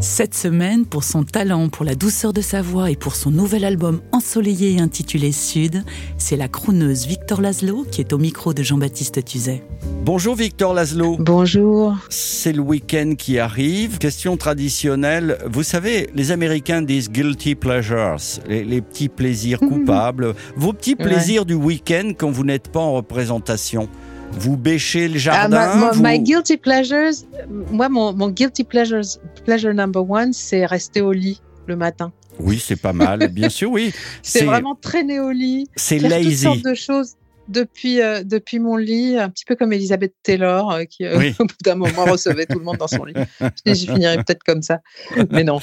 Cette semaine, pour son talent, pour la douceur de sa voix et pour son nouvel album ensoleillé intitulé Sud, c'est la crooneuse Victor Laszlo qui est au micro de Jean-Baptiste Tuzet. Bonjour Victor Laszlo. Bonjour. C'est le week-end qui arrive. Question traditionnelle. Vous savez, les Américains disent guilty pleasures, les petits plaisirs coupables. Vos petits plaisirs du week-end quand vous n'êtes pas en représentation. Vous bêchez le jardin. My guilty pleasures, moi, mon guilty pleasures, pleasure number one, c'est rester au lit le matin. Oui, c'est pas mal, bien sûr, oui. C'est vraiment traîner au lit. C'est lazy. Toutes sortes de choses depuis mon lit, un petit peu comme Elisabeth Taylor, qui au bout d'un moment recevait tout le monde dans son lit. J'y finirais peut-être comme ça, mais non.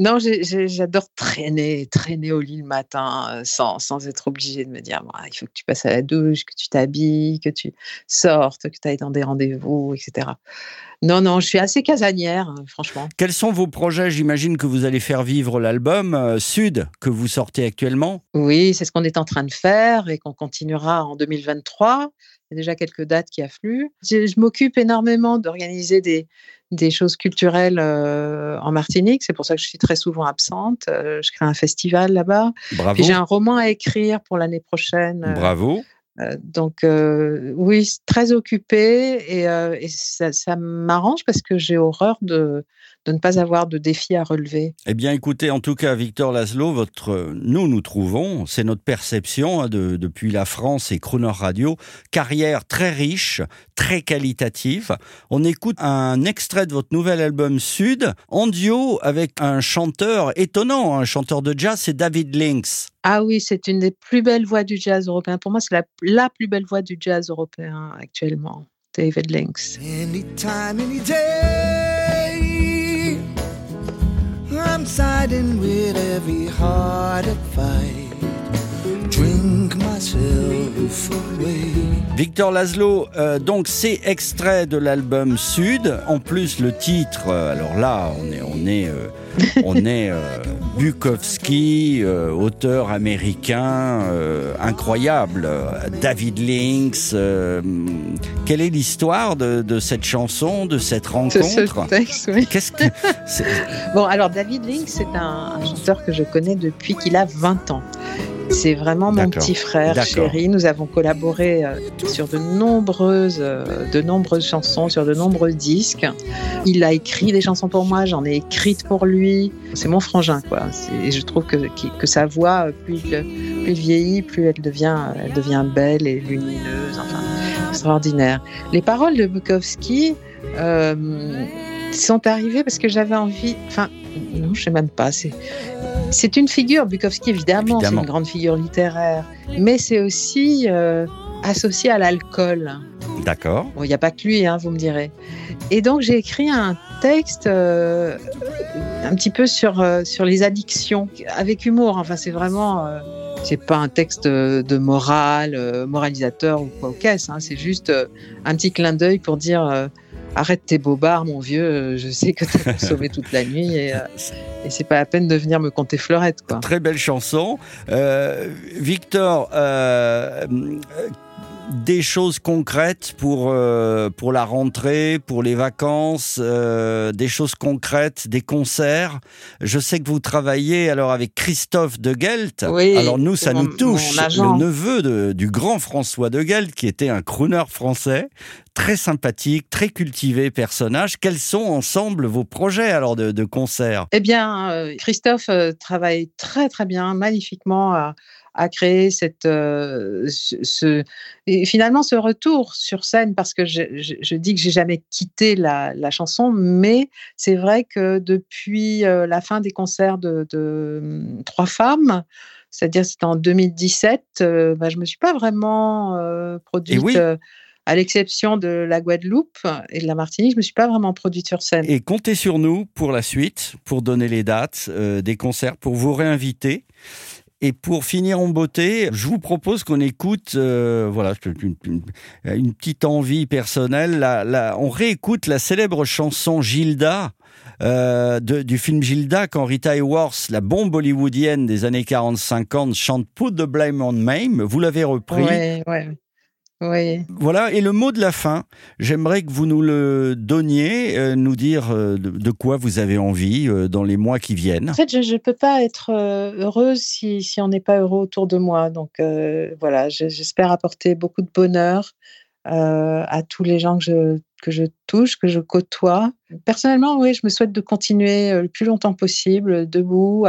Non, j'adore traîner au lit le matin sans être obligée de me dire il faut que tu passes à la douche, que tu t'habilles, que tu sortes, que tu ailles dans des rendez-vous, etc. Non, je suis assez casanière, franchement. Quels sont vos projets ? J'imagine que vous allez faire vivre l'album Sud que vous sortez actuellement. Oui, c'est ce qu'on est en train de faire et qu'on continuera en 2023. Il y a déjà quelques dates qui affluent. Je m'occupe énormément d'organiser des choses culturelles en Martinique. C'est pour ça que je suis très souvent absente. Je crée un festival là-bas. Bravo. Puis j'ai un roman à écrire pour l'année prochaine. Bravo. Donc, oui, très occupée et ça m'arrange parce que j'ai horreur de ne pas avoir de défis à relever. Eh bien, écoutez, en tout cas, Victor Laszlo, nous trouvons, c'est notre perception depuis la France et Crooner Radio, carrière très riche, très qualitative. On écoute un extrait de votre nouvel album Sud, en duo avec un chanteur étonnant, un chanteur de jazz, c'est David Linx. Ah oui, c'est une des plus belles voix du jazz européen. Pour moi, c'est la plus belle voix du jazz européen actuellement, David Linx. Anytime, any day, I'm siding with every heart at fight. Victor Laszlo, donc c'est extrait de l'album Sud. En plus, le titre, alors là, on est Bukowski, auteur américain, incroyable. David Linx. Quelle est l'histoire de cette chanson, de cette rencontre ? Ce texte, oui. Bon, alors David Linx, c'est un chanteur que je connais depuis qu'il a 20 ans. C'est vraiment mon petit frère chéri. Nous avons collaboré sur de nombreuses chansons, sur de nombreux disques. Il a écrit des chansons pour moi, j'en ai écrites pour lui. C'est mon frangin, quoi. Et je trouve que sa voix, plus il vieillit, plus elle devient belle et lumineuse, enfin, extraordinaire. Les paroles de Bukowski sont arrivées parce que j'avais envie... Enfin, non, je ne sais même pas, c'est une figure, Bukowski, évidemment, c'est une grande figure littéraire, mais c'est aussi associé à l'alcool. D'accord. Bon, il n'y a pas que lui, hein, vous me direz. Et donc, j'ai écrit un texte un petit peu sur les addictions, avec humour. Enfin, c'est vraiment... c'est pas un texte de morale, moralisateur ou quoi, qu'est-ce, hein, c'est juste un petit clin d'œil pour dire... arrête tes bobards, mon vieux, je sais que t'as consommé toute la nuit et c'est pas la peine de venir me compter fleurette, quoi. Très belle chanson. Victor, des choses concrètes pour la rentrée, pour les vacances, des choses concrètes, des concerts. Je sais que vous travaillez alors avec Christophe Deguelt. Oui, alors nous, ça nous touche. Le neveu du grand François Deguelt, qui était un crooner français, très sympathique, très cultivé personnage. Quels sont ensemble vos projets alors de concerts ? Eh bien, Christophe travaille très très bien, magnifiquement à créer ce retour sur scène, parce que je dis que j'ai jamais quitté la chanson, mais c'est vrai que depuis la fin des concerts de Trois Femmes, c'est-à-dire c'était en 2017, je me suis pas vraiment produite. à l'exception de la Guadeloupe et de la Martinique, je ne me suis pas vraiment produite sur scène. Et comptez sur nous pour la suite, pour donner les dates des concerts, pour vous réinviter. Et pour finir en beauté, je vous propose qu'on écoute, une petite envie personnelle. On réécoute la célèbre chanson Gilda, du film Gilda, quand Rita Hayworth, la bombe hollywoodienne des années 40-50, chante « Put the blame on me ». Vous l'avez repris. Oui. Voilà, et le mot de la fin, j'aimerais que vous nous le donniez, nous dire de quoi vous avez envie dans les mois qui viennent. En fait, je ne peux pas être heureuse si on n'est pas heureux autour de moi. Donc voilà, j'espère apporter beaucoup de bonheur à tous les gens que je touche, que je côtoie. Personnellement, oui, je me souhaite de continuer le plus longtemps possible, debout,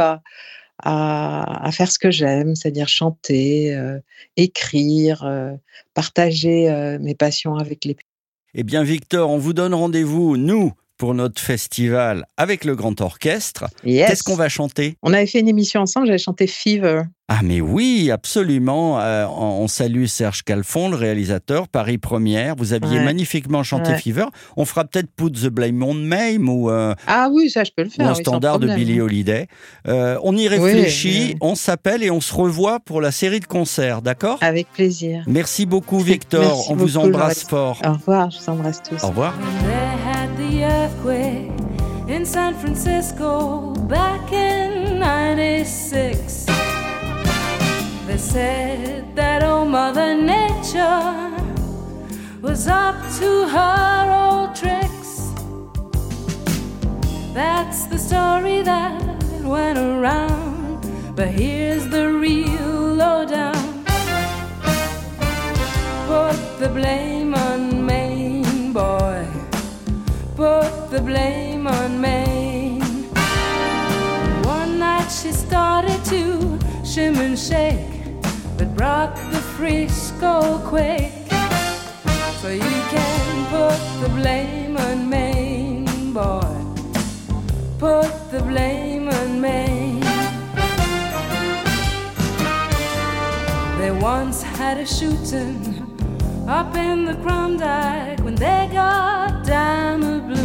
à faire ce que j'aime, c'est-à-dire chanter, écrire, partager mes passions avec les... Eh bien Victor, on vous donne rendez-vous, nous, pour notre festival avec le Grand Orchestre. Yes. Qu'est-ce qu'on va chanter ? On avait fait une émission ensemble, j'avais chanté Fever. Ah mais oui, absolument. On salue Serge Calfon, le réalisateur, Paris Première. Vous aviez magnifiquement chanté Fever. On fera peut-être Put the Blame on Me ou ah oui, ça je peux le faire. Ou un standard de Billie Holiday. On y réfléchit, on s'appelle et on se revoit pour la série de concerts, d'accord ? Avec plaisir. Merci beaucoup Victor. Merci on beaucoup, vous embrasse fort. Au revoir, je vous embrasse tous. Au revoir. The earthquake in San Francisco back in 96. They said that old Mother Nature was up to her old tricks. That's the story that went around, but here's the real lowdown. Put the blame on Maine, boy. Put the blame on Maine. One night she started to shim and shake, but brought the Frisco quake. So you can put the blame on Maine, boy. Put the blame on Maine. They once had a shooting up in the Klondike when they got diamond blue.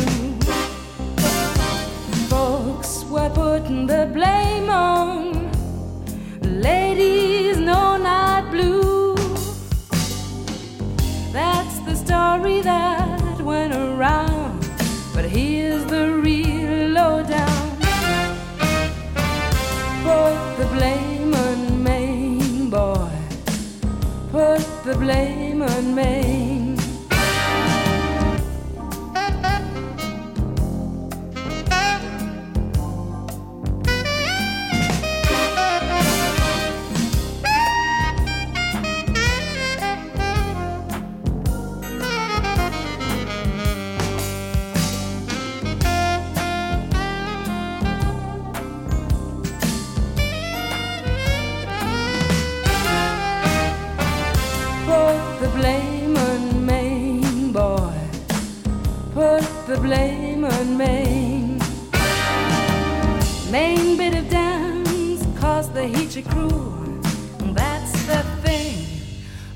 Folks were putting the blame on ladies, no night blue. That's the story that went around, but here's the real lowdown. Put the blame on Maine, boy. Put the blame on Maine.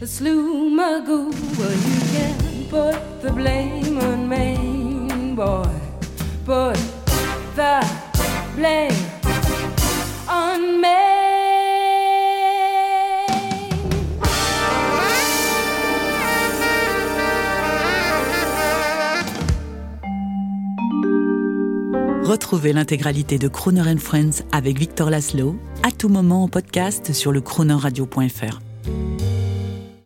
Slumagoo, well you can put the blame on Maine, boy. Put the blame on Maine. Retrouvez l'intégralité de Crooner & Friends avec Victor Laszlo à tout moment en podcast sur le croonerradio.fr.